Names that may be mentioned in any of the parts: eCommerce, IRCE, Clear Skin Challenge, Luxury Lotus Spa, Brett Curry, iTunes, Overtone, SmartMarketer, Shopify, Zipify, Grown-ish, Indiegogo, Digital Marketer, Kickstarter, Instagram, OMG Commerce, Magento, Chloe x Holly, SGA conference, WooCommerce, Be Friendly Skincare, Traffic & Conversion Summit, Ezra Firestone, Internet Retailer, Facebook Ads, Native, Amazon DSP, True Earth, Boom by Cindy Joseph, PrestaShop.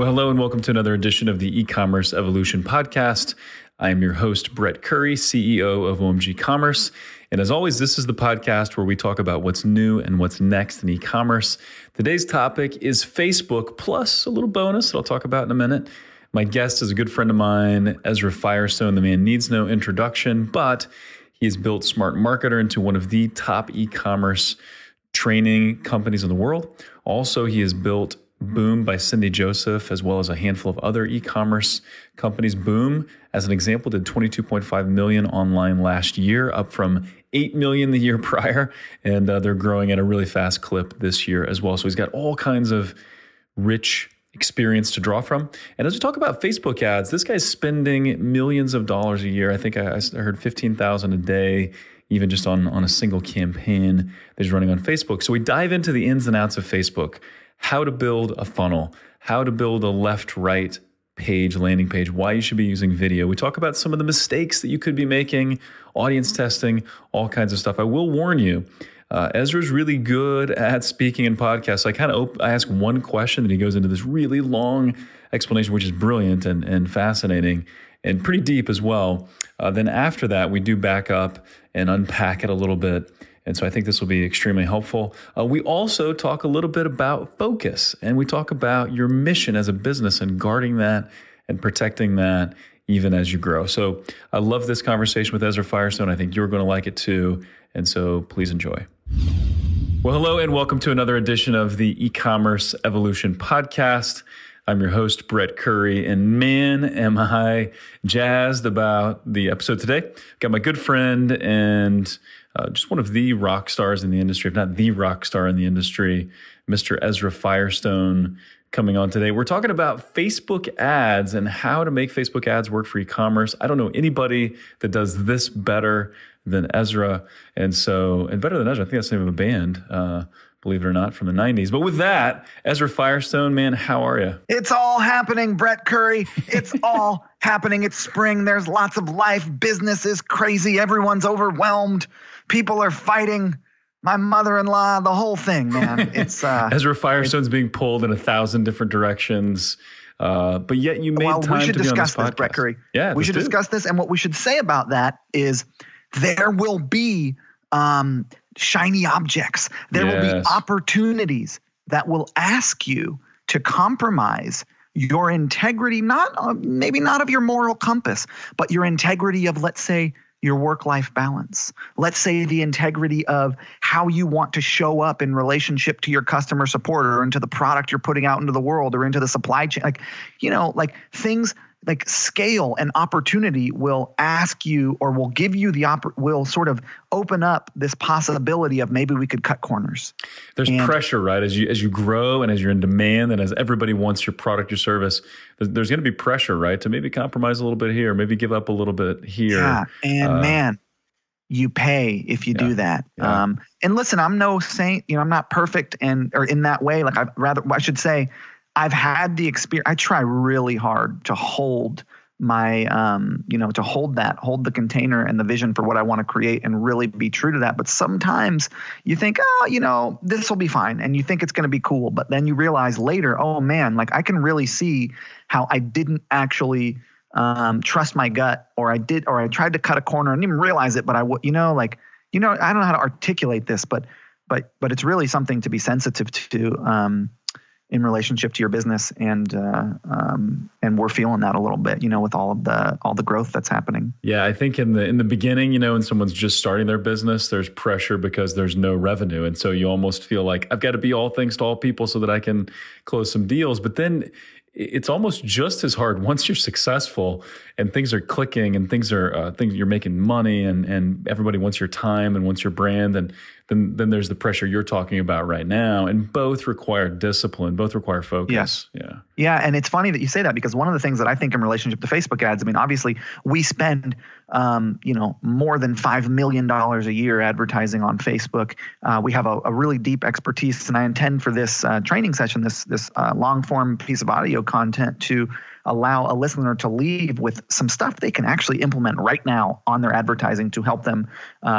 Well, hello and welcome to another edition of the eCommerce Evolution Podcast. I am your host, Brett Curry, CEO of OMG Commerce. And as always, this is the podcast where we talk about what's new and what's next in e-commerce. Today's topic is Facebook, plus a little bonus that I'll talk about in a minute. My guest is a good friend of mine, Ezra Firestone. The man needs no introduction, but he has built SmartMarketer into one of the top e-commerce training companies in the world. Also, he has built Boom by Cindy Joseph, as well as a handful of other e-commerce companies. Boom, as an example, did 22.5 million online last year, up from 8 million the year prior. And they're growing at a really fast clip this year as well. So he's got all kinds of rich experience to draw from. And as we talk about Facebook ads, this guy's spending millions of dollars a year. I think I heard 15,000 a day, even just on a single campaign that he's running on Facebook. So we dive into the ins and outs of Facebook. How to build a funnel, how to build a left-right page, landing page, why you should be using video. We talk about some of the mistakes that you could be making, audience testing, all kinds of stuff. I will warn you, Ezra's really good at speaking in podcasts. So I ask one question and he goes into this really long explanation, which is brilliant and fascinating and pretty deep as well. Then after that, we do back up and unpack it a little bit. And so I think this will be extremely helpful. We also talk a little bit about focus, and we talk about your mission as a business and guarding that and protecting that even as you grow. So I love this conversation with Ezra Firestone. I think you're going to like it too. And so please enjoy. Well, hello and welcome to another edition of the eCommerce Evolution Podcast. I'm your host, Brett Curry, and man, am I jazzed about the episode today. Got my good friend and just one of the rock stars in the industry, if not the rock star in the industry, Mr. Ezra Firestone coming on today. We're talking about Facebook ads and how to make Facebook ads work for e-commerce. I don't know anybody that does this better than Ezra. And better than Ezra, I think that's the name of a band, believe it or not, from the 90s. But with that, Ezra Firestone, man, how are you? It's all happening, Brett Curry. It's all happening. It's spring. There's lots of life. Business is crazy. Everyone's overwhelmed. People are fighting. My mother-in-law, the whole thing, man. It's Ezra Firestone's being pulled in 1,000 different directions. But yet you made time to be on this podcast. We should discuss this, Brett Curry. Yeah, we should discuss this. And what we should say about that is there will be shiny objects. There will be opportunities that will ask you to compromise your integrity, maybe not of your moral compass, but your integrity of, let's say, your work-life balance. Let's say the integrity of how you want to show up in relationship to your customer support or into the product you're putting out into the world or into the supply chain. Things like scale and opportunity will ask you or will give you will sort of open up this possibility of maybe we could cut corners. There's pressure, right? As you grow and as you're in demand and as everybody wants your product, your service, there's going to be pressure, right? To maybe compromise a little bit here, maybe give up a little bit here. Yeah, and you pay if you do that. Yeah. And listen, I'm no saint, I'm not perfect or in that way. Like I should say, I've had the experience. I try really hard to hold my, hold the container and the vision for what I want to create and really be true to that. But sometimes you think, this will be fine. And you think it's going to be cool. But then you realize later, I can really see how I didn't actually trust my gut, or I tried to cut a corner and didn't even realize it. But I don't know how to articulate this, but it's really something to be sensitive to, in relationship to your business, and we're feeling that a little bit, with all the growth that's happening. Yeah, I think in the beginning, when someone's just starting their business, there's pressure because there's no revenue, and so you almost feel like I've got to be all things to all people so that I can close some deals. But then it's almost just as hard once you're successful and things are clicking and things you're making money and everybody wants your time and wants your brand. And then there's the pressure you're talking about right now. And both require discipline, both require focus. Yes. Yeah. Yeah. And it's funny that you say that, because one of the things that I think in relationship to Facebook ads, obviously we spend, more than $5 million a year advertising on Facebook. We have a really deep expertise, and I intend for this training session, this long form piece of audio content to allow a listener to leave with some stuff they can actually implement right now on their advertising to help them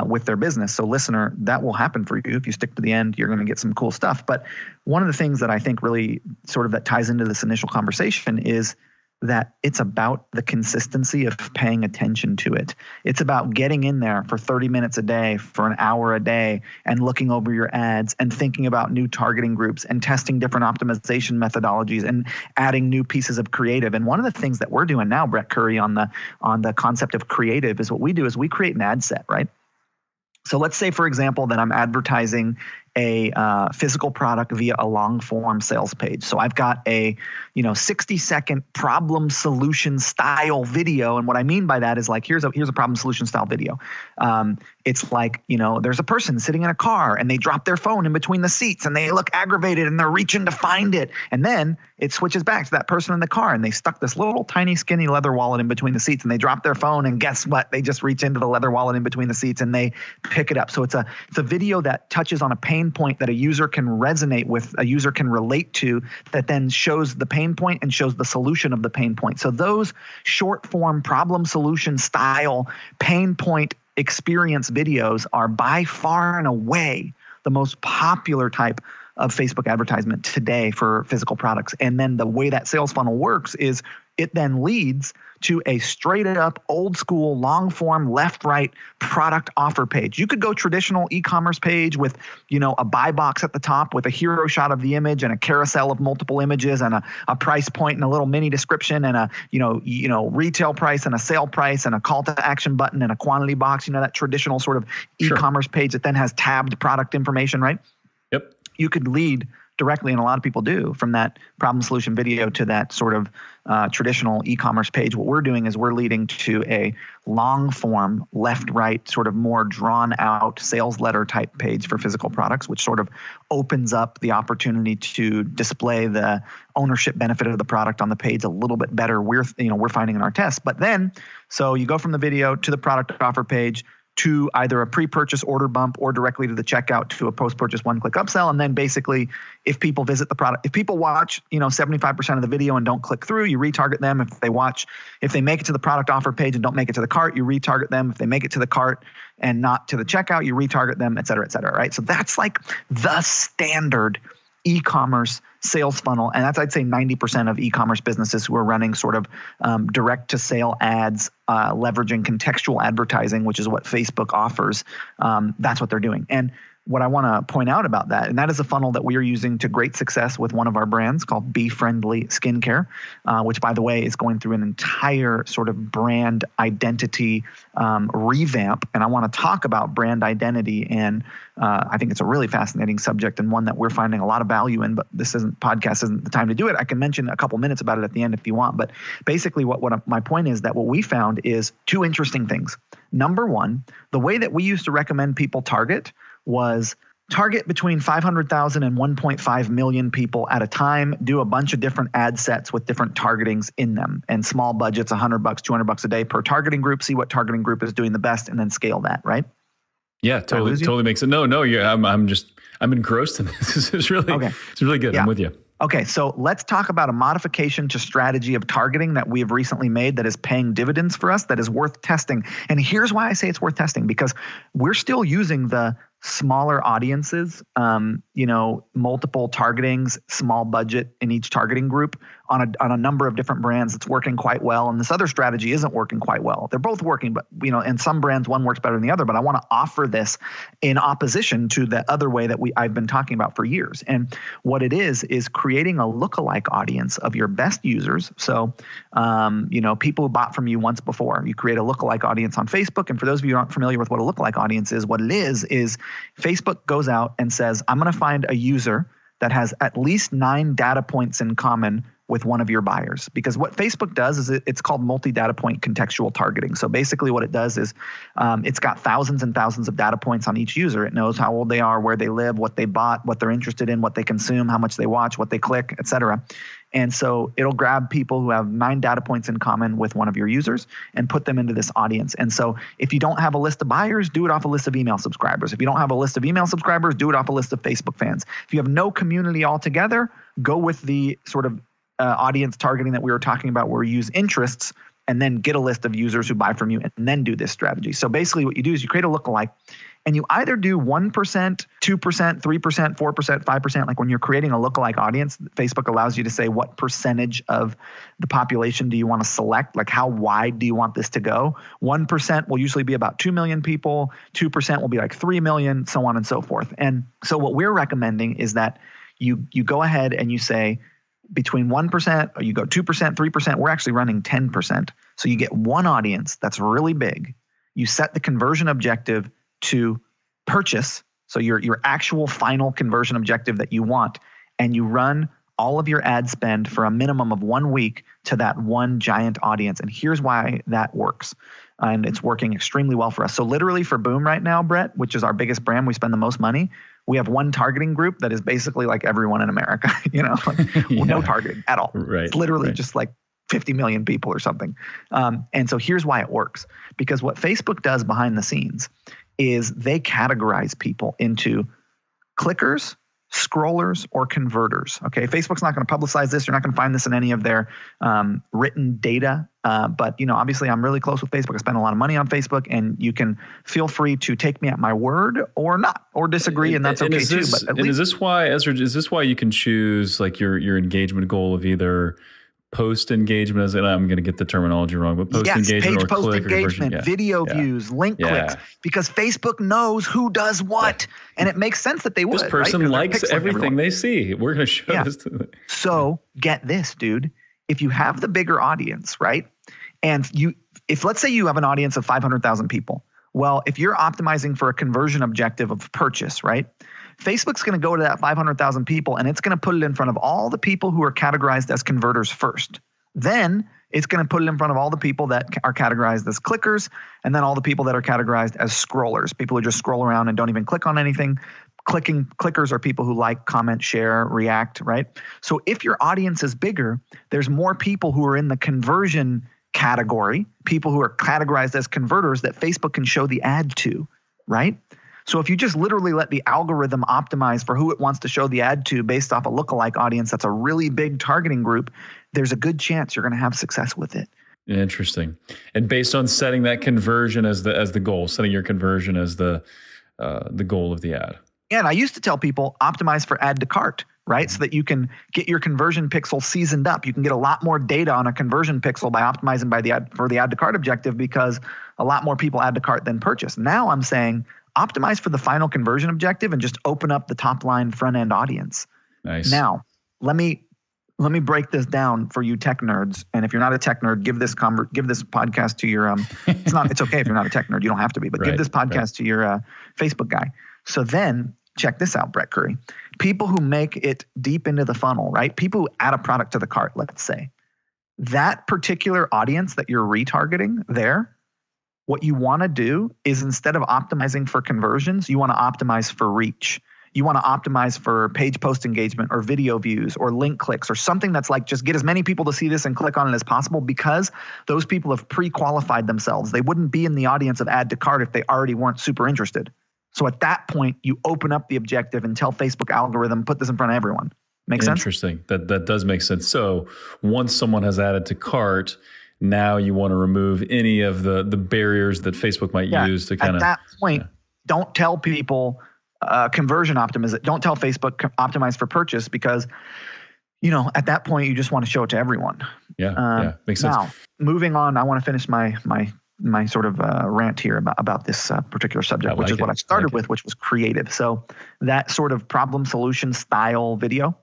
with their business. So listener, that will happen for you. If you stick to the end, you're going to get some cool stuff. But one of the things that I think really sort of that ties into this initial conversation is that it's about the consistency of paying attention to it. It's about getting in there for 30 minutes a day, for an hour a day, and looking over your ads and thinking about new targeting groups and testing different optimization methodologies and adding new pieces of creative. And one of the things that we're doing now, Brett Curry, on the concept of creative is what we do is we create an ad set, right? So let's say, for example, that I'm advertising a physical product via a long form sales page. So I've got a 60-second problem solution style video. And what I mean by that is like, here's a problem solution style video. It's like, there's a person sitting in a car and they drop their phone in between the seats and they look aggravated and they're reaching to find it. And then it switches back to that person in the car and they stuck this little tiny skinny leather wallet in between the seats and they drop their phone and guess what? They just reach into the leather wallet in between the seats and they pick it up. So it's a video that touches on a pain point that a user can resonate with, a user can relate to, that then shows the pain point and shows the solution of the pain point. So those short form problem solution style pain point experience videos are by far and away the most popular type of Facebook advertisement today for physical products. And then the way that sales funnel works is it then leads to a straight up old school long form left right product offer page. You could go traditional e-commerce page with a buy box at the top with a hero shot of the image and a carousel of multiple images and a price point and a little mini description and a retail price and a sale price and a call to action button and a quantity box, that traditional sort of e-commerce page that then has tabbed product information, right? Yep. You could lead directly, and a lot of people do, from that problem solution video to that sort of traditional e-commerce page. What we're doing is we're leading to a long form, left, right, sort of more drawn out sales letter type page for physical products, which sort of opens up the opportunity to display the ownership benefit of the product on the page a little bit better. We're finding in our tests. But then, so you go from the video to the product offer page, to either a pre-purchase order bump or directly to the checkout to a post-purchase one-click upsell. And then basically, if people visit the product, if people watch, 75% of the video and don't click through, you retarget them. If they make it to the product offer page and don't make it to the cart, you retarget them. If they make it to the cart and not to the checkout, you retarget them, et cetera, right? So that's like the standard e-commerce sales funnel. And that's, I'd say, 90% of e-commerce businesses who are running sort of direct to sale ads, leveraging contextual advertising, which is what Facebook offers. That's what they're doing. And what I want to point out about that, and that is a funnel that we are using to great success with one of our brands called Be Friendly Skincare, which, by the way, is going through an entire sort of brand identity revamp. And I want to talk about brand identity, and I think it's a really fascinating subject and one that we're finding a lot of value in, but this podcast isn't the time to do it. I can mention a couple minutes about it at the end if you want, but basically what my point is that what we found is two interesting things. Number one, the way that we used to recommend people target was target between 500,000 and 1.5 million people at a time, do a bunch of different ad sets with different targetings in them and small budgets, $100, $200 a day per targeting group, see what targeting group is doing the best and then scale that, right? Yeah, totally makes it. No, I'm engrossed in this. It's really good. Yeah. I'm with you. Okay, so let's talk about a modification to strategy of targeting that we have recently made that is paying dividends for us, that is worth testing. And here's why I say it's worth testing, because we're still using the smaller audiences, multiple targetings, small budget in each targeting group on a number of different brands. It's working quite well. And this other strategy isn't working quite well. They're both working, but in some brands, one works better than the other, but I want to offer this in opposition to the other way that I've been talking about for years. And what it is creating a lookalike audience of your best users. So, people who bought from you once before, you create a lookalike audience on Facebook. And for those of you who aren't familiar with what a lookalike audience is, what it is Facebook goes out and says, I'm going to find a user that has at least 9 data points in common with one of your buyers. Because what Facebook does is it's called multi-data point contextual targeting. So basically what it does is it's got thousands and thousands of data points on each user. It knows how old they are, where they live, what they bought, what they're interested in, what they consume, how much they watch, what they click, et cetera. And so it'll grab people who have 9 data points in common with one of your users and put them into this audience. And so if you don't have a list of buyers, do it off a list of email subscribers. If you don't have a list of email subscribers, do it off a list of Facebook fans. If you have no community altogether, go with the sort of audience targeting that we were talking about, where we use interests and then get a list of users who buy from you and then do this strategy. So basically what you do is you create a lookalike, and you either do 1%, 2%, 3%, 4%, 5%. Like when you're creating a lookalike audience, Facebook allows you to say what percentage of the population do you want to select? Like how wide do you want this to go? 1% will usually be about 2 million people. 2% will be like 3 million, so on and so forth. And so what we're recommending is that you go ahead and you say between 1%, or you go 2%, 3%. We're actually running 10%. So you get one audience that's really big. You set the conversion objective to purchase, so your actual final conversion objective that you want, and you run all of your ad spend for a minimum of 1 week to that one giant audience. And here's why that works, and it's working extremely well for us. So literally for Boom right now, Brett, which is our biggest brand, we spend the most money. We have one targeting group that is basically like everyone in America, you know, like, yeah. No targeting at all. Right, it's literally just like 50 million people or something. And so here's why it works, because what Facebook does behind the scenes is they categorize people into clickers, scrollers, or converters. Okay, Facebook's not going to publicize this. You're not going to find this in any of their written data. But you know, obviously, I'm really close with Facebook. I spend a lot of money on Facebook, and you can feel free to take me at my word or not, or disagree, and that's okay too. But is this why, Ezra? Is this why you can choose like your engagement goal of either post engagement, as I'm going to get the terminology wrong, but post engagement, page or post click engagement, or video views, link clicks, because Facebook knows who does what, and it makes sense that they would. This person likes everything they see. We're going to show this to them. So get this, dude. If you have the bigger audience, right, and if let's say you have an audience of 500,000 people, well, if you're optimizing for a conversion objective of purchase, right, Facebook's going to go to that 500,000 people, and it's going to put it in front of all the people who are categorized as converters first. Then it's going to put it in front of all the people that are categorized as clickers, and then all the people that are categorized as scrollers, people who just scroll around and don't even click on anything. Clickers are people who like, comment, share, react, right? So if your audience is bigger, there's more people who are in the conversion category, people who are categorized as converters that Facebook can show the ad to, right? So if you just literally let the algorithm optimize for who it wants to show the ad to based off a lookalike audience that's a really big targeting group, there's a good chance you're going to have success with it. Interesting. And based on setting that conversion as the goal, setting your conversion as the goal of the ad. Yeah, and I used to tell people optimize for add to cart, right? So that you can get your conversion pixel seasoned up. You can get a lot more data on a conversion pixel by optimizing for the add to cart objective, because a lot more people add to cart than purchase. Now I'm saying optimize for the final conversion objective and just open up the top line front end audience. Nice. Now, let me break this down for you tech nerds. And if you're not a tech nerd, give this podcast to your it's okay if you're not a tech nerd, you don't have to be, but give this podcast to your Facebook guy. So then check this out, Brett Curry. People who make it deep into the funnel, right? People who add a product to the cart, let's say. That particular audience that you're retargeting there, what you want to do is, instead of optimizing for conversions, you want to optimize for reach. You want to optimize for page post engagement or video views or link clicks or something that's like, just get as many people to see this and click on it as possible, because those people have pre-qualified themselves. They wouldn't be in the audience of add to cart if they already weren't super interested. So at that point, you open up the objective and tell Facebook algorithm, put this in front of everyone. Make sense? Interesting. That does make sense. So once someone has added to cart, now you want to remove any of the barriers that Facebook might use to kind of. At that point, don't tell people conversion optimization. Don't tell Facebook optimize for purchase, because, you know, at that point you just want to show it to everyone. Yeah, makes sense. Now, moving on, I want to finish my sort of rant here about this particular subject, which is what I started with, which was creative. So that sort of problem solution style video.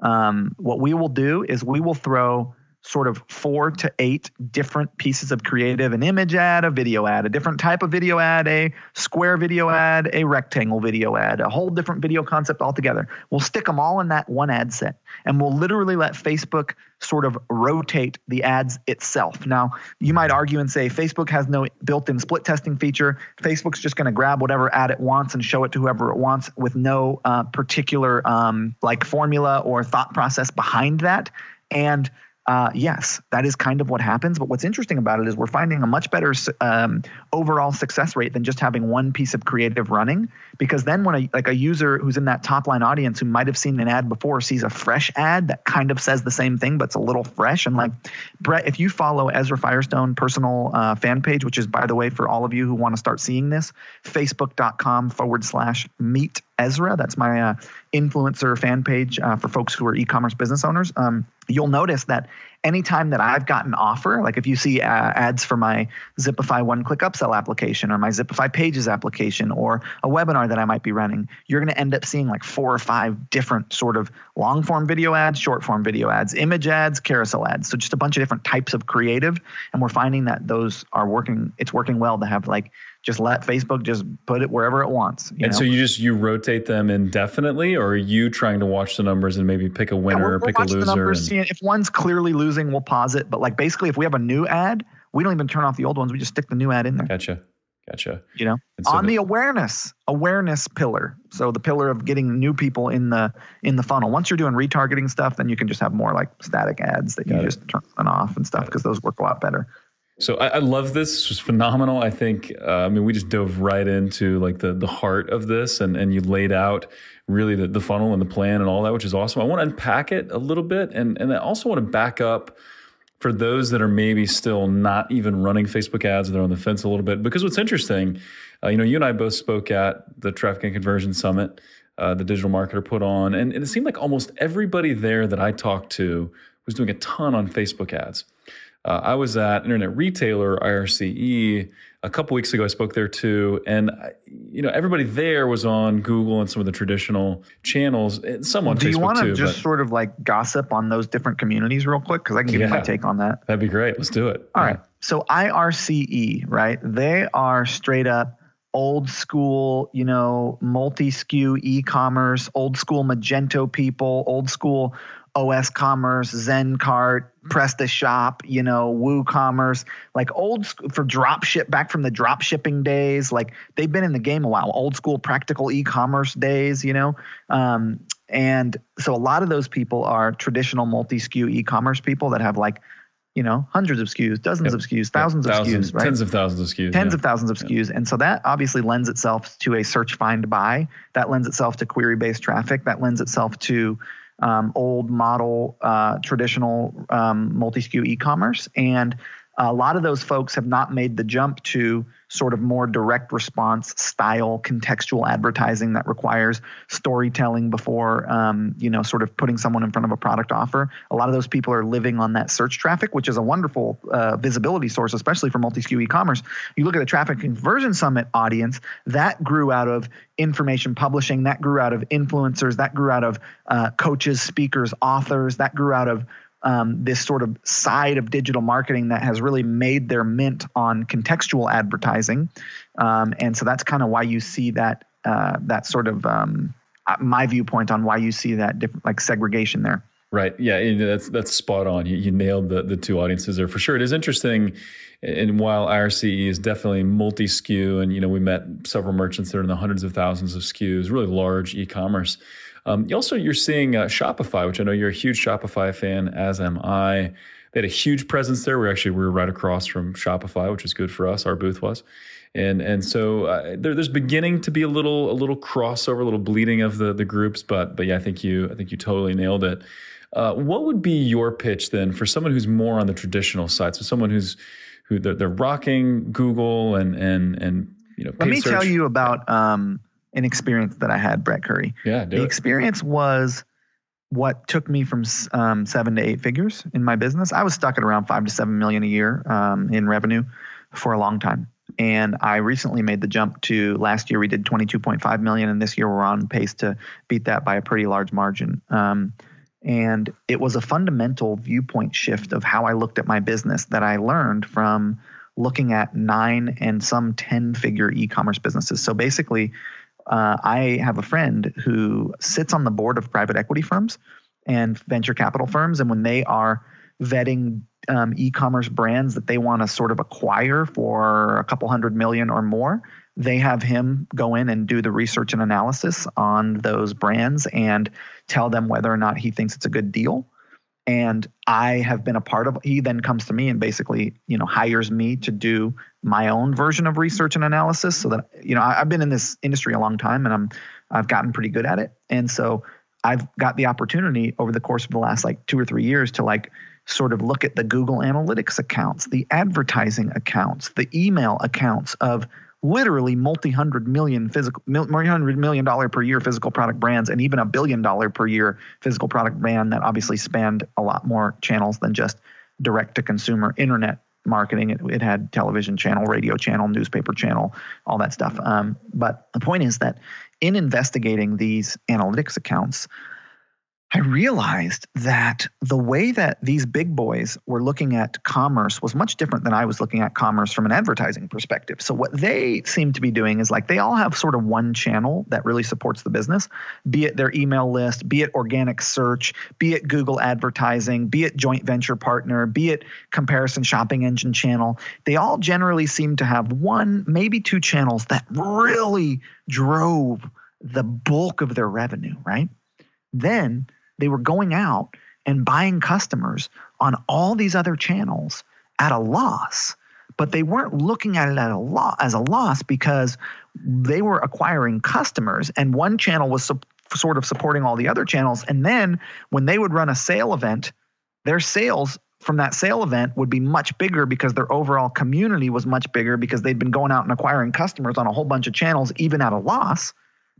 What we will do is we will throw sort of 4 to 8 different pieces of creative, an image ad, a video ad, a different type of video ad, a square video ad, a rectangle video ad, a whole different video concept altogether. We'll stick them all in that one ad set, and we'll literally let Facebook sort of rotate the ads itself. Now, you might argue and say Facebook has no built-in split testing feature. Facebook's just going to grab whatever ad it wants and show it to whoever it wants with no particular formula or thought process behind that. And Yes, that is kind of what happens. But what's interesting about it is we're finding a much better overall success rate than just having one piece of creative running, because then when a user who's in that top line audience who might have seen an ad before sees a fresh ad that kind of says the same thing, but it's a little fresh. And like, Brett, if you follow Ezra Firestone personal fan page, which is, by the way, for all of you who want to start seeing this, facebook.com/meetEzra. That's my influencer fan page for folks who are e-commerce business owners. You'll notice that anytime that I've got an offer, like if you see ads for my Zipify one-click upsell application or my Zipify Pages application or a webinar that I might be running, you're going to end up seeing like 4 or 5 different sort of long-form video ads, short-form video ads, image ads, carousel ads. So just a bunch of different types of creative. And we're finding that those are working. It's working well to have like, just let Facebook just put it wherever it wants. So you rotate them indefinitely, or are you trying to watch the numbers and maybe pick a winner or pick a loser? The numbers, if one's clearly losing, we'll pause it. But like basically if we have a new ad, we don't even turn off the old ones. We just stick the new ad in there. Gotcha. On the awareness pillar. So the pillar of getting new people in the funnel. Once you're doing retargeting stuff, then you can just have more like static ads that you just turn on and off and stuff, because those work a lot better. So I love this. This was phenomenal. I think, we just dove right into like the heart of this, and you laid out really the funnel and the plan and all that, which is awesome. I want to unpack it a little bit. And I also want to back up for those that are maybe still not even running Facebook ads, they're on the fence a little bit, because what's interesting, you and I both spoke at the Traffic and Conversion Summit, the Digital Marketer put on, and it seemed like almost everybody there that I talked to was doing a ton on Facebook ads. I was at Internet Retailer, IRCE, a couple weeks ago. I spoke there too. And, everybody there was on Google and some of the traditional channels, and some on Facebook too. Do you want to just sort of like gossip on those different communities real quick? Because I can give you my take on that. That'd be great. Let's do it. All right. So IRCE, right? They are straight up old school, multi-SKU e-commerce, old school Magento people, old school OS Commerce, ZenCart, PrestaShop, WooCommerce, like old school for dropship, back from the dropshipping days. Like they've been in the game a while, old school practical e-commerce days, And so a lot of those people are traditional multi-SKU e-commerce people that have like, hundreds of SKUs, dozens of SKUs, thousands of SKUs, right? Tens of thousands of SKUs. Tens of thousands of SKUs. And so that obviously lends itself to a search, find, buy. That lends itself to query-based traffic. That lends itself to old model, traditional, multi-SKU e-commerce. And a lot of those folks have not made the jump to sort of more direct response style, contextual advertising that requires storytelling before, sort of putting someone in front of a product offer. A lot of those people are living on that search traffic, which is a wonderful visibility source, especially for multi-SKU e-commerce. You look at the Traffic Conversion Summit audience, that grew out of information publishing, that grew out of influencers, that grew out of coaches, speakers, authors, that grew out of this sort of side of digital marketing that has really made their mint on contextual advertising. And so that's kind of why you see that, that sort of my viewpoint on why you see that different like segregation there. Right. Yeah, that's spot on. You nailed the two audiences there for sure. It is interesting. And while IRCE is definitely multi-SKU, and we met several merchants that are in the hundreds of thousands of SKUs, really large e-commerce. You're seeing Shopify, which I know you're a huge Shopify fan, as am I. They had a huge presence there. We were right across from Shopify, which is good for us. Our booth was, and so there's beginning to be a little crossover, a little bleeding of the groups. But yeah, I think you totally nailed it. What would be your pitch then for someone who's more on the traditional side? So someone who they're rocking Google and paid search. Let me tell you about an experience that I had, Brett Curry. Yeah, the experience was what took me from 7 to 8 figures in my business. I was stuck at around 5 to 7 million a year in revenue for a long time. And I recently made the jump to last year, we did 22.5 million. And this year we're on pace to beat that by a pretty large margin. And it was a fundamental viewpoint shift of how I looked at my business that I learned from looking at 9 and some 10 figure e-commerce businesses. So basically, I have a friend who sits on the board of private equity firms and venture capital firms. And when they are vetting e-commerce brands that they want to sort of acquire for a couple $100 million or more, they have him go in and do the research and analysis on those brands and tell them whether or not he thinks it's a good deal. And I have been a part of, he then comes to me and basically, you know, hires me to do my own version of research and analysis so that, you know, I've been in this industry a long time and I've gotten pretty good at it. And so I've got the opportunity over the course of the last like 2 or 3 years to like sort of look at the Google Analytics accounts, the advertising accounts, the email accounts of literally multi-hundred million dollar per year physical product brands, and even $1 billion per year physical product brand that obviously spanned a lot more channels than just direct to consumer internet marketing. It had television channel, radio channel, newspaper channel, all that stuff. But the point is that in investigating these analytics accounts, I realized that the way that these big boys were looking at commerce was much different than I was looking at commerce from an advertising perspective. So what they seem to be doing is like they all have sort of one channel that really supports the business, be it their email list, be it organic search, be it Google advertising, be it joint venture partner, be it comparison shopping engine channel. They all generally seem to have one, maybe two channels that really drove the bulk of their revenue, right? Then they were going out and buying customers on all these other channels at a loss, but they weren't looking at it at a loss because they were acquiring customers and one channel was sort of supporting all the other channels. And then when they would run a sale event, their sales from that sale event would be much bigger because their overall community was much bigger because they'd been going out and acquiring customers on a whole bunch of channels, even at a loss,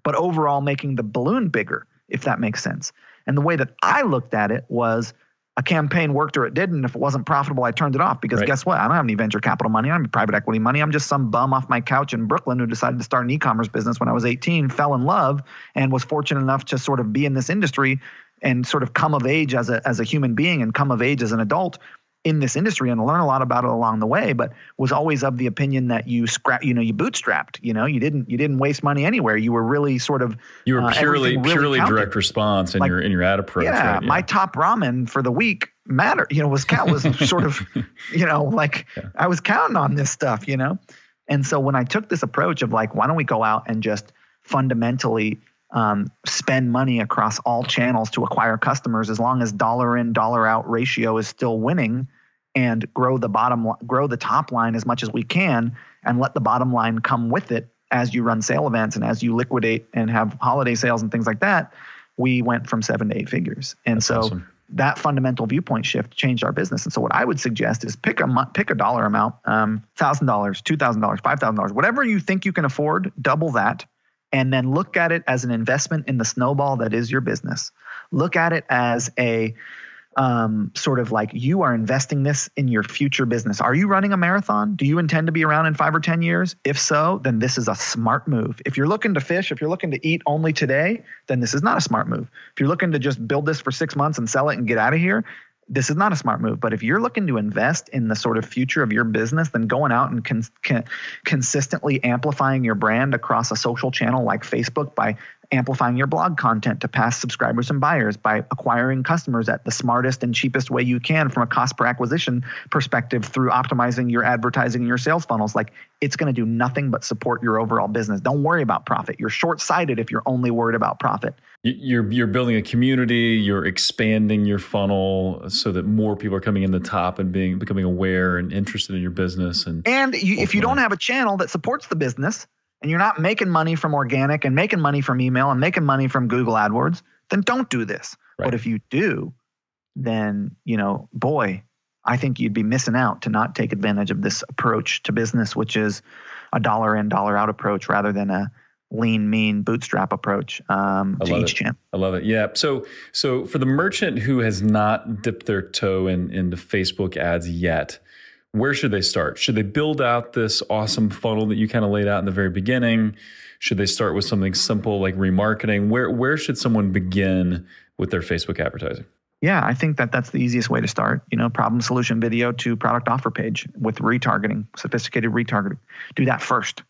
but overall making the balloon bigger, if that makes sense. And the way that I looked at it was a campaign worked or it didn't. If it wasn't profitable, I turned it off because Guess what? I don't have any venture capital money. I don't have any private equity money. I'm just some bum off my couch in Brooklyn who decided to start an e-commerce business when I was 18, fell in love, and was fortunate enough to sort of be in this industry and sort of come of age as a human being and come of age as an adult in this industry and learn a lot about it along the way, but was always of the opinion that you bootstrapped, you didn't waste money anywhere. You were really sort of, you were purely counted. Direct response in like, your ad approach. Yeah, right? Yeah. My top ramen for the week was sort of, I was counting on this stuff, And so when I took this approach of like, why don't we go out and just fundamentally spend money across all channels to acquire customers as long as dollar in, dollar out ratio is still winning, and grow the top line as much as we can and let the bottom line come with it as you run sale events and as you liquidate and have holiday sales and things like that. We went from 7 to 8 figures. And that's so awesome. That fundamental viewpoint shift changed our business. And so what I would suggest is pick a dollar amount, $1,000, $2,000, $5,000, whatever you think you can afford, double that. And then look at it as an investment in the snowball that is your business. Look at it as a sort of like you are investing this in your future business. Are you running a marathon? Do you intend to be around in 5 or 10 years? If so, then this is a smart move. If you're looking to fish, if you're looking to eat only today, then this is not a smart move. If you're looking to just build this for 6 months and sell it and get out of here, this is not a smart move. But if you're looking to invest in the sort of future of your business, then going out and consistently amplifying your brand across a social channel like Facebook by amplifying your blog content to past subscribers and buyers, by acquiring customers at the smartest and cheapest way you can from a cost per acquisition perspective through optimizing your advertising and your sales funnels, like it's going to do nothing but support your overall business. Don't worry about profit. You're short-sighted if you're only worried about profit. You're building a community, you're expanding your funnel so that more people are coming in the top and becoming aware and interested in your business. And if you don't have a channel that supports the business, and you're not making money from organic and making money from email and making money from Google AdWords, then don't do this. Right. But if you do, then, I think you'd be missing out to not take advantage of this approach to business, which is a dollar in, dollar out approach rather than a lean, mean bootstrap approach to each channel. I love it. Yeah. So for the merchant who has not dipped their toe into Facebook ads yet, where should they start? Should they build out this awesome funnel that you kind of laid out in the very beginning? Should they start with something simple like remarketing? Where should someone begin with their Facebook advertising? Yeah, I think that's the easiest way to start. Problem solution video to product offer page with retargeting, sophisticated retargeting. Do that first.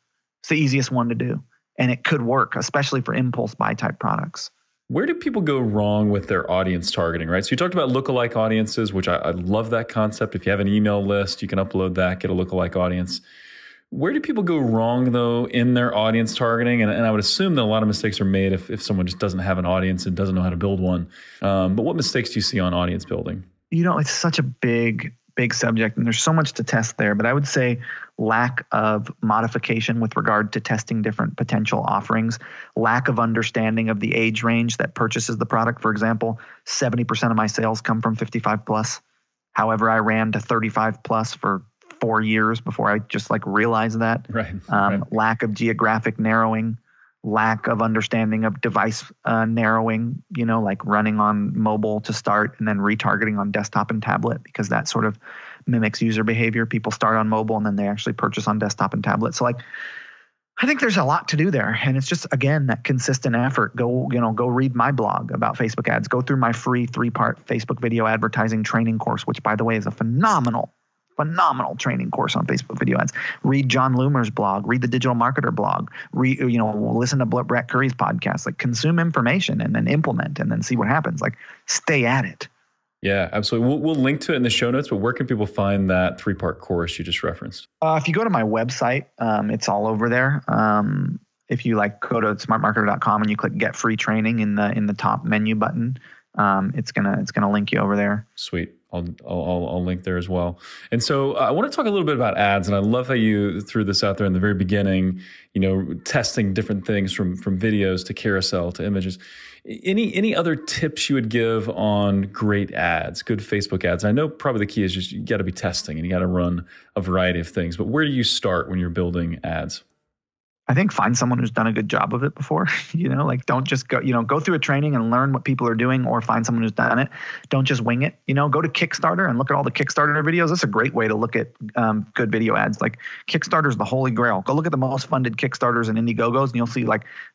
It's the easiest one to do. And it could work, especially for impulse buy type products. Where do people go wrong with their audience targeting, right? So you talked about lookalike audiences, which I love that concept. If you have an email list, you can upload that, get a lookalike audience. Where do people go wrong, though, in their audience targeting? And I would assume that a lot of mistakes are made if someone just doesn't have an audience and doesn't know how to build one. But what mistakes do you see on audience building? You know, it's such a big subject, and there's so much to test there. But I would say lack of modification with regard to testing different potential offerings, lack of understanding of the age range that purchases the product. For example, 70% of my sales come from 55 plus. However, I ran to 35 plus for 4 years before I just realized that. Right. Lack of geographic narrowing, lack of understanding of device narrowing, like running on mobile to start and then retargeting on desktop and tablet, because that sort of mimics user behavior. People start on mobile and then they actually purchase on desktop and tablet. So I think there's a lot to do there. And it's just, again, that consistent effort. Go read my blog about Facebook ads, go through my free 3-part Facebook video advertising training course, which, by the way, is a phenomenal training course on Facebook video ads. Read John Loomer's blog, read the Digital Marketer blog, listen to Brett Curry's podcast, consume information and then implement and then see what happens. Stay at it. Yeah, absolutely. We'll link to it in the show notes, but where can people find that 3-part course you just referenced? If you go to my website, it's all over there. If you go to smartmarketer.com and you click get free training in the top menu button, it's going to link you over there. Sweet. I'll link there as well. And so I want to talk a little bit about ads, and I love how you threw this out there in the very beginning, testing different things from videos to carousel to images. Any other tips you would give on great ads, good Facebook ads? I know probably the key is just you got to be testing and you got to run a variety of things, but where do you start when you're building ads? I think find someone who's done a good job of it before, don't just go, go through a training and learn what people are doing, or find someone who's done it. Don't just wing it, go to Kickstarter and look at all the Kickstarter videos. That's a great way to look at good video ads. Kickstarter's the holy grail. Go look at the most funded Kickstarters and Indiegogos, and you'll see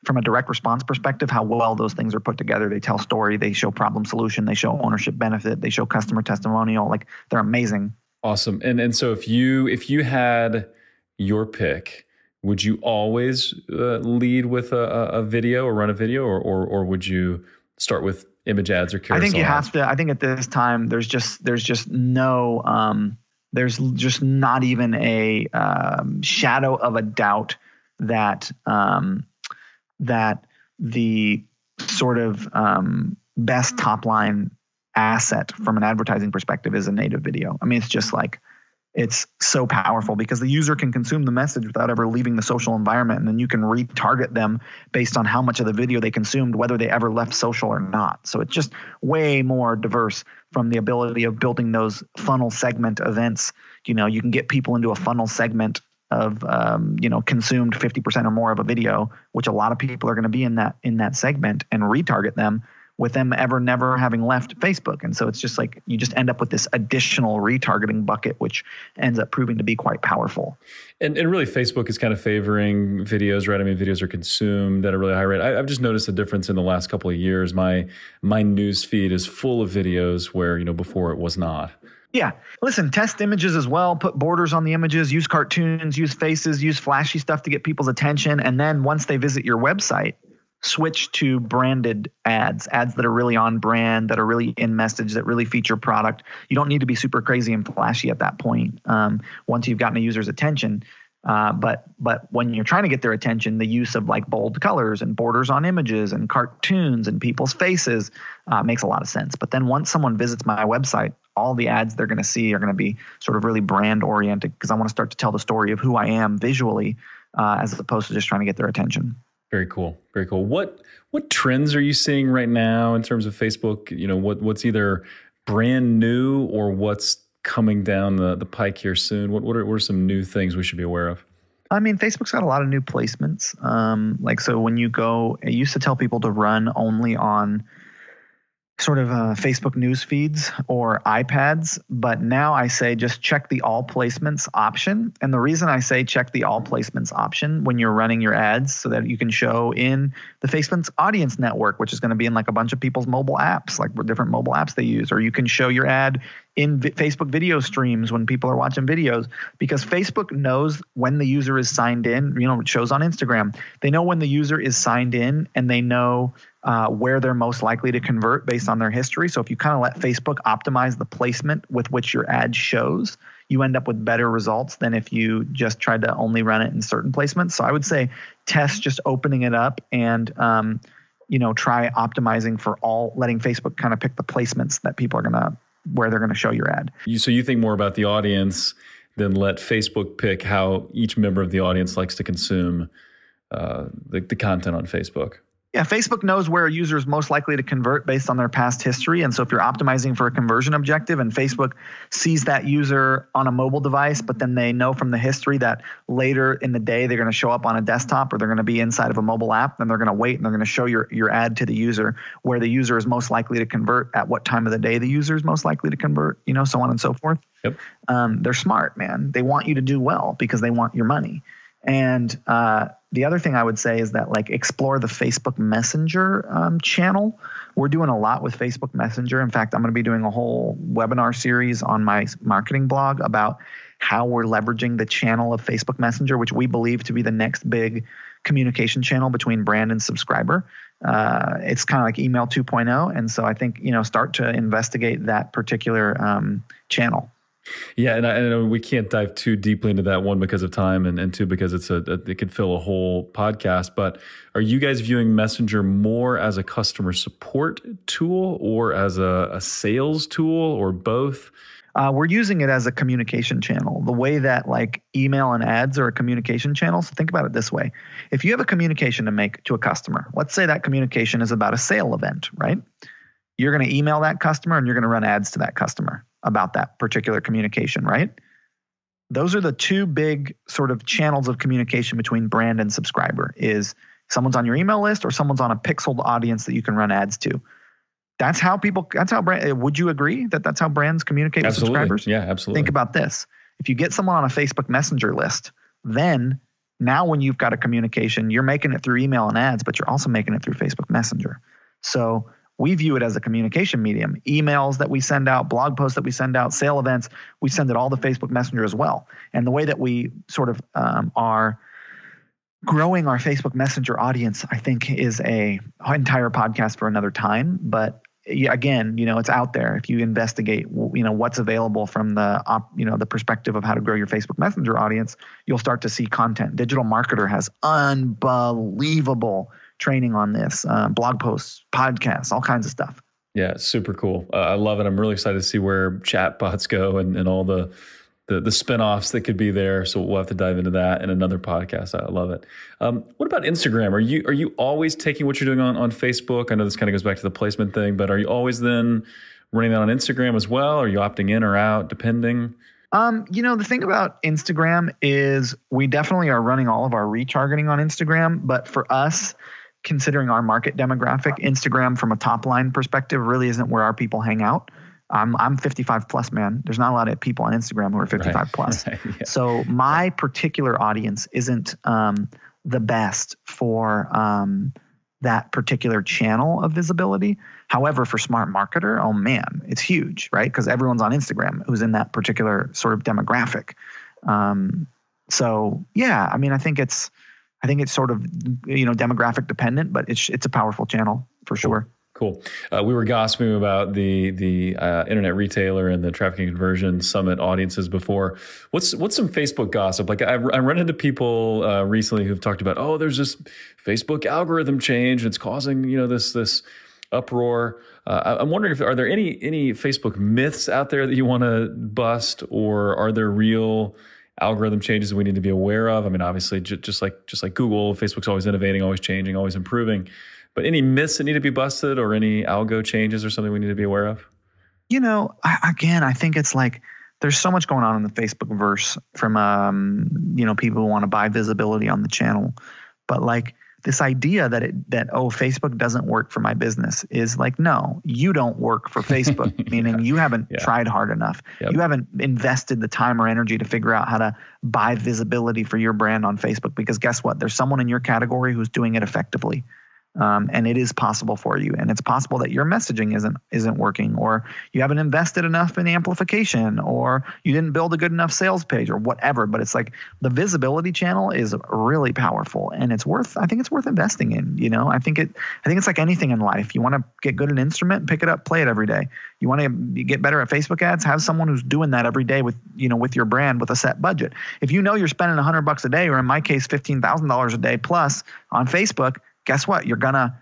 from a direct response perspective, how well those things are put together. They tell story, they show problem solution, they show ownership benefit, they show customer testimonial. They're amazing. Awesome. And so if you had your pick, would you always lead with a video or run a video, or would you start with image ads or carousel? I think you have to. I think at this time there's just not even a shadow of a doubt that that the sort of best top line asset from an advertising perspective is a native video. I mean, it's just it's so powerful because the user can consume the message without ever leaving the social environment, and then you can retarget them based on how much of the video they consumed, whether they ever left social or not. So it's just way more diverse from the ability of building those funnel segment events. You can get people into a funnel segment of consumed 50% or more of a video, which a lot of people are going to be in that segment, and retarget them with them never having left Facebook. And so it's just you just end up with this additional retargeting bucket, which ends up proving to be quite powerful. And really, Facebook is kind of favoring videos, right? I mean, videos are consumed at a really high rate. I've just noticed a difference in the last couple of years. My news feed is full of videos where, before it was not. Yeah. Listen, test images as well. Put borders on the images, use cartoons, use faces, use flashy stuff to get people's attention. And then once they visit your website, switch to branded ads that are really on brand, that are really in message, that really feature product. You don't need to be super crazy and flashy at that point once you've gotten a user's attention. But when you're trying to get their attention, the use of bold colors and borders on images and cartoons and people's faces makes a lot of sense. But then once someone visits my website, all the ads they're going to see are going to be sort of really brand oriented, because I want to start to tell the story of who I am visually as opposed to just trying to get their attention. Very cool. Very cool. What trends are you seeing right now in terms of Facebook? What's either brand new or what's coming down the pike here soon? What are some new things we should be aware of? I mean, Facebook's got a lot of new placements. So when you go, I used to tell people to run only on sort of Facebook news feeds or iPads. But now I say just check the all placements option. And the reason I say check the all placements option when you're running your ads, so that you can show in the Facebook's audience network, which is going to be in a bunch of people's mobile apps, different mobile apps they use, or you can show your ad in Facebook video streams when people are watching videos, because Facebook knows when the user is signed in. It shows on Instagram. They know when the user is signed in, and they know where they're most likely to convert based on their history. So if you kind of let Facebook optimize the placement with which your ad shows, you end up with better results than if you just tried to only run it in certain placements. So I would say test just opening it up and, you know, try optimizing for all, letting Facebook kind of pick the placements that people are going to, where they're going to show your ad. So you think more about the audience than let Facebook pick how each member of the audience likes to consume the content on Facebook. Yeah, Facebook knows where a user is most likely to convert based on their past history. And so if you're optimizing for a conversion objective and Facebook sees that user on a mobile device, but then they know from the history that later in the day they're going to show up on a desktop or they're going to be inside of a mobile app, then they're going to wait and they're going to show your ad to the user where the user is most likely to convert, at what time of the day the user is most likely to convert, you know, so on and so forth. Yep. They're smart, man. They want you to do well because they want your money. And the other thing I would say is that, like, explore the Facebook Messenger channel. We're doing a lot with Facebook Messenger. In fact, I'm going to be doing a whole webinar series on my marketing blog about how we're leveraging the channel of Facebook Messenger, which we believe to be the next big communication channel between brand and subscriber. It's kind of like email 2.0. And so I think, you know, start to investigate that particular channel. Yeah, and I know we can't dive too deeply into that, one, because of time, and two, because it's it could fill a whole podcast. But are you guys viewing Messenger more as a customer support tool or as a sales tool, or both? We're using it as a communication channel, the way that, like, email and ads are a communication channel. So think about it this way. If you have a communication to make to a customer, let's say that communication is about a sale event, right? You're going to email that customer and you're going to run ads to that customer about that particular communication, right? Those are the two big sort of channels of communication between brand and subscriber, is someone's on your email list or someone's on a pixeled audience that you can run ads to. That's how people, that's how brand, would you agree that that's how brands communicate with subscribers? Yeah, absolutely. Think about this. If you get someone on a Facebook Messenger list, then now when you've got a communication, you're making it through email and ads, but you're also making it through Facebook Messenger. So we view it as a communication medium. Emails that we send out, blog posts that we send out, sale events, we send it all to Facebook Messenger as well. And the way that we sort of are growing our Facebook Messenger audience, I think, is an entire podcast for another time. But again, you know, it's out there. If you investigate, you know, what's available from the perspective of how to grow your Facebook Messenger audience, you'll start to see content. Digital Marketer has unbelievable training on this, blog posts, podcasts, all kinds of stuff. Yeah, super cool. I love it. I'm really excited to see where chatbots go and all the spinoffs that could be there. So we'll have to dive into that in another podcast. I love it. What about Instagram? Are you always taking what you're doing on Facebook? I know this kind of goes back to the placement thing, but are you always then running that on Instagram as well? Are you opting in or out, depending? You know, the thing about Instagram is we definitely are running all of our retargeting on Instagram, but for us, considering our market demographic, Instagram from a top line perspective really isn't where our people hang out. I'm 55 plus, man. There's not a lot of people on Instagram who are 55 plus. Right, yeah. So my particular audience isn't the best for that particular channel of visibility. However, for SmartMarketer, oh man, it's huge, right? Because everyone's on Instagram who's in that particular sort of demographic. So yeah, I mean, I think it's sort of, you know, demographic dependent, but it's a powerful channel for sure. Cool. We were gossiping about the Internet Retailer and the Traffic and Conversion Summit audiences before. What's some Facebook gossip? Like I run into people recently who've talked about, oh, there's this Facebook algorithm change. It's causing, you know, this uproar. I'm wondering if, are there any Facebook myths out there that you want to bust, or are there real algorithm changes we need to be aware of? I mean, obviously, just like Google, Facebook's always innovating, always changing, always improving. But any myths that need to be busted, or any algo changes, or something we need to be aware of? You know, I think it's like there's so much going on in the Facebook verse from, you know, people who want to buy visibility on the channel. But like this idea that Facebook doesn't work for my business is like, no, you don't work for Facebook, meaning you haven't tried hard enough. Yep. You haven't invested the time or energy to figure out how to buy visibility for your brand on Facebook, because guess what? There's someone in your category who's doing it effectively. And it is possible for you. And it's possible that your messaging isn't working, or you haven't invested enough in amplification, or you didn't build a good enough sales page, or whatever. But it's like the visibility channel is really powerful, and I think it's worth investing in. You know, I think it's like anything in life. You want to get good at an instrument, pick it up, play it every day. You want to get better at Facebook ads, have someone who's doing that every day with your brand, with a set budget. If you know you're spending $100 a day, or in my case, $15,000 a day plus on Facebook, guess what? You're going to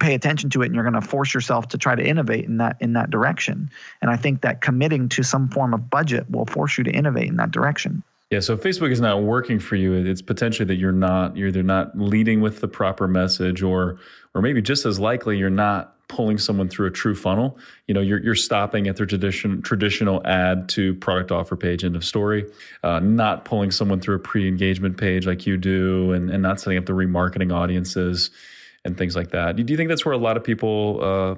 pay attention to it, and you're going to force yourself to try to innovate in that direction. And I think that committing to some form of budget will force you to innovate in that direction. Yeah. So if Facebook is not working for you, it's potentially that you're either not leading with the proper message, or maybe just as likely you're not pulling someone through a true funnel. You know, you're stopping at their traditional ad to product offer page, end of story, not pulling someone through a pre-engagement page like you do, and not setting up the remarketing audiences and things like that. Do you think that's where a lot of people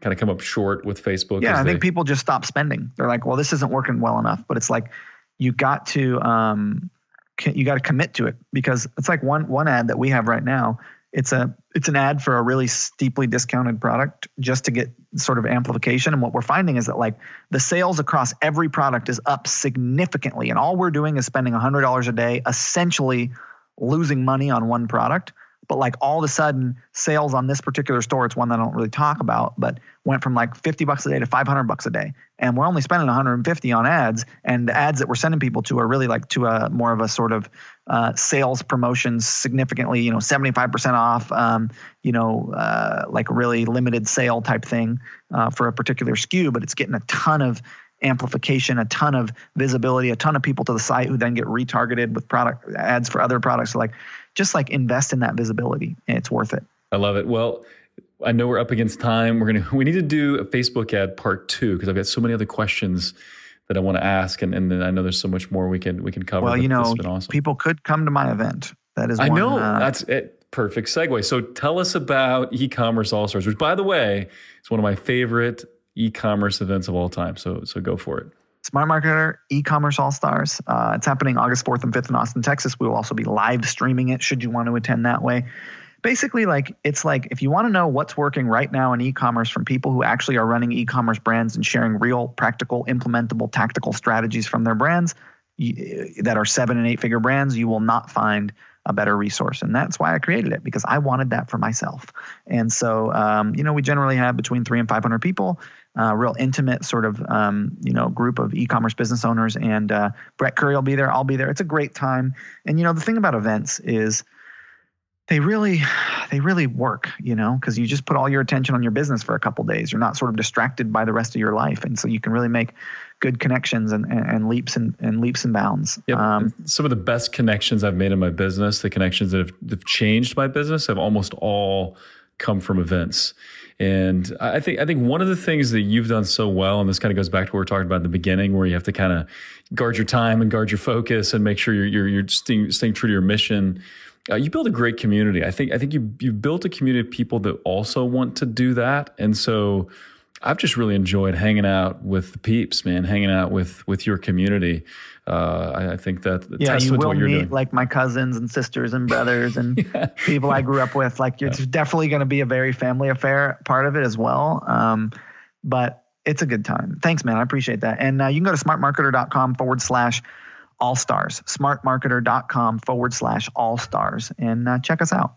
kind of come up short with Facebook? Yeah, I think people just stop spending. They're like, well, this isn't working well enough. But it's like, you got to commit to it, because it's like one ad that we have right now. It's an ad for a really steeply discounted product just to get sort of amplification. And what we're finding is that like the sales across every product is up significantly. And all we're doing is spending $100 a day, essentially losing money on one product. But like all of a sudden sales on this particular store, it's one that I don't really talk about, but went from like $50 a day to $500 a day. And we're only spending $150 on ads. And the ads that we're sending people to are really like to a more of a sort of sales promotions, significantly, 75% off, like really limited sale type thing for a particular SKU, but it's getting a ton of amplification, a ton of visibility, a ton of people to the site who then get retargeted with product ads for other products. So like, just like invest in that visibility, and it's worth it. I love it. Well, I know we're up against time. We need to do a Facebook ad part 2, because I've got so many other questions that I want to ask, and then I know there's so much more we can cover. Well, this has been awesome. People could come to my event. That is, that's it. Perfect segue. So tell us about eCommerce All Stars, which, by the way, is one of my favorite e-commerce events of all time. So go for it. SmartMarketer eCommerce All Stars. It's happening August 4th and 5th in Austin, Texas. We will also be live streaming it, should you want to attend that way. Basically, like it's like if you want to know what's working right now in e-commerce from people who actually are running e-commerce brands and sharing real, practical, implementable, tactical strategies from their brands that are 7- and 8-figure brands, you will not find a better resource. And that's why I created it, because I wanted that for myself. And so, we generally have between 300 and 500 people, real intimate sort of, group of e-commerce business owners. And Brett Curry will be there. I'll be there. It's a great time. And, the thing about events is they really work, because you just put all your attention on your business for a couple of days. You're not sort of distracted by the rest of your life. And so you can really make good connections and leaps and bounds. Yep. Some of the best connections I've made in my business, the connections that have changed my business, have almost all come from events. And I think one of the things that you've done so well, and this kind of goes back to what we were talking about in the beginning, where you have to kind of guard your time and guard your focus and make sure you're staying true to your mission. You build a great community. I think you built a community of people that also want to do that. And so I've just really enjoyed hanging out with the peeps, man, hanging out with your community. I think that testament to what you're doing. Yeah, you will meet like my cousins and sisters and brothers and people I grew up with. Like it's definitely going to be a very family affair, part of it as well. But it's a good time. Thanks, man. I appreciate that. And you can go to smartmarketer.com/all-stars, smartmarketer.com/all-stars, and check us out.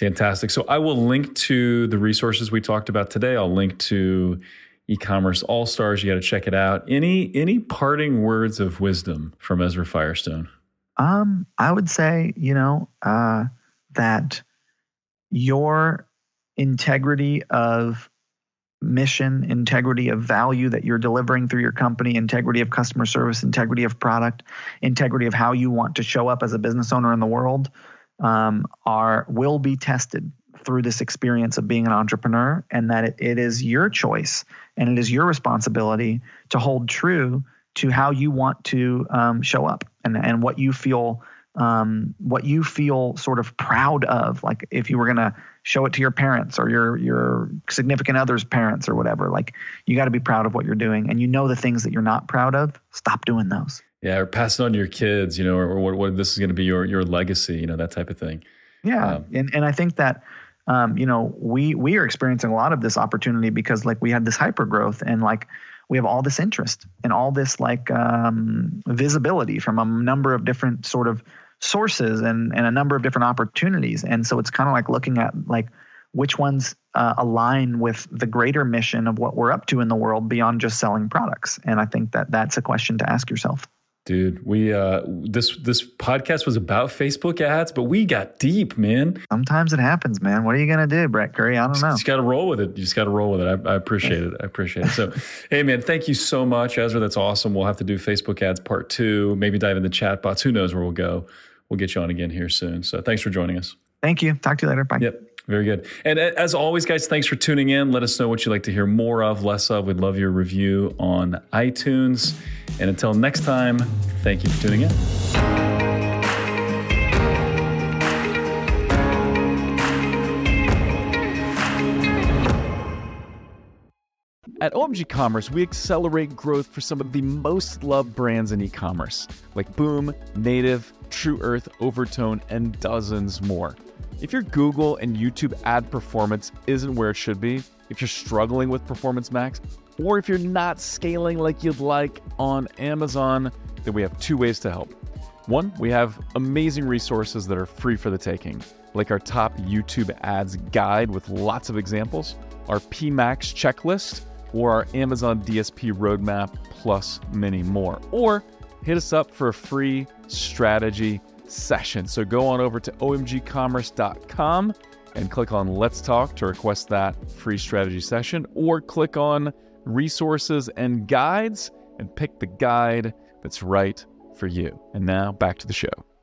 Fantastic. So I will link to the resources we talked about today. I'll link to eCommerce All Stars. You got to check it out. Any parting words of wisdom from Ezra Firestone? I would say, that your integrity of mission, integrity of value that you're delivering through your company, integrity of customer service, integrity of product, integrity of how you want to show up as a business owner in the world, will be tested through this experience of being an entrepreneur, and that it is your choice and it is your responsibility to hold true to how you want to show up and what you feel sort of proud of. Like if you were going to show it to your parents or your significant other's parents or whatever, like you got to be proud of what you're doing, and the things that you're not proud of, stop doing those. Yeah, or pass it on to your kids, or what this is going to be your legacy, that type of thing. Yeah, and I think that we are experiencing a lot of this opportunity because like we had this hyper growth and like we have all this interest and all this like visibility from a number of different sort of sources and a number of different opportunities. And so it's kind of like looking at like which ones align with the greater mission of what we're up to in the world beyond just selling products. And I think that that's a question to ask yourself. Dude, we this podcast was about Facebook ads, but we got deep, man. Sometimes it happens, man. What are you going to do, Brett Curry? I don't know. You just got to roll with it. You just got to roll with it. I appreciate it. I appreciate it. So, hey, man, thank you so much, Ezra. That's awesome. We'll have to do Facebook ads part 2, maybe dive into chat bots. Who knows where we'll go. We'll get you on again here soon. So thanks for joining us. Thank you. Talk to you later. Bye. Yep. Very good. And as always, guys, thanks for tuning in. Let us know what you'd like to hear more of, less of. We'd love your review on iTunes. And until next time, thank you for tuning in. At OMG Commerce, we accelerate growth for some of the most loved brands in e-commerce, like Boom, Native, True Earth, Overtone, and dozens more. If your Google and YouTube ad performance isn't where it should be, if you're struggling with Performance Max, or if you're not scaling like you'd like on Amazon, then we have 2 ways to help. 1, we have amazing resources that are free for the taking, like our top YouTube ads guide with lots of examples, our PMax checklist, or our Amazon DSP roadmap, plus many more. Or hit us up for a free strategy session. So go on over to omgcommerce.com and click on Let's Talk to request that free strategy session, or click on Resources and Guides and pick the guide that's right for you. And now back to the show.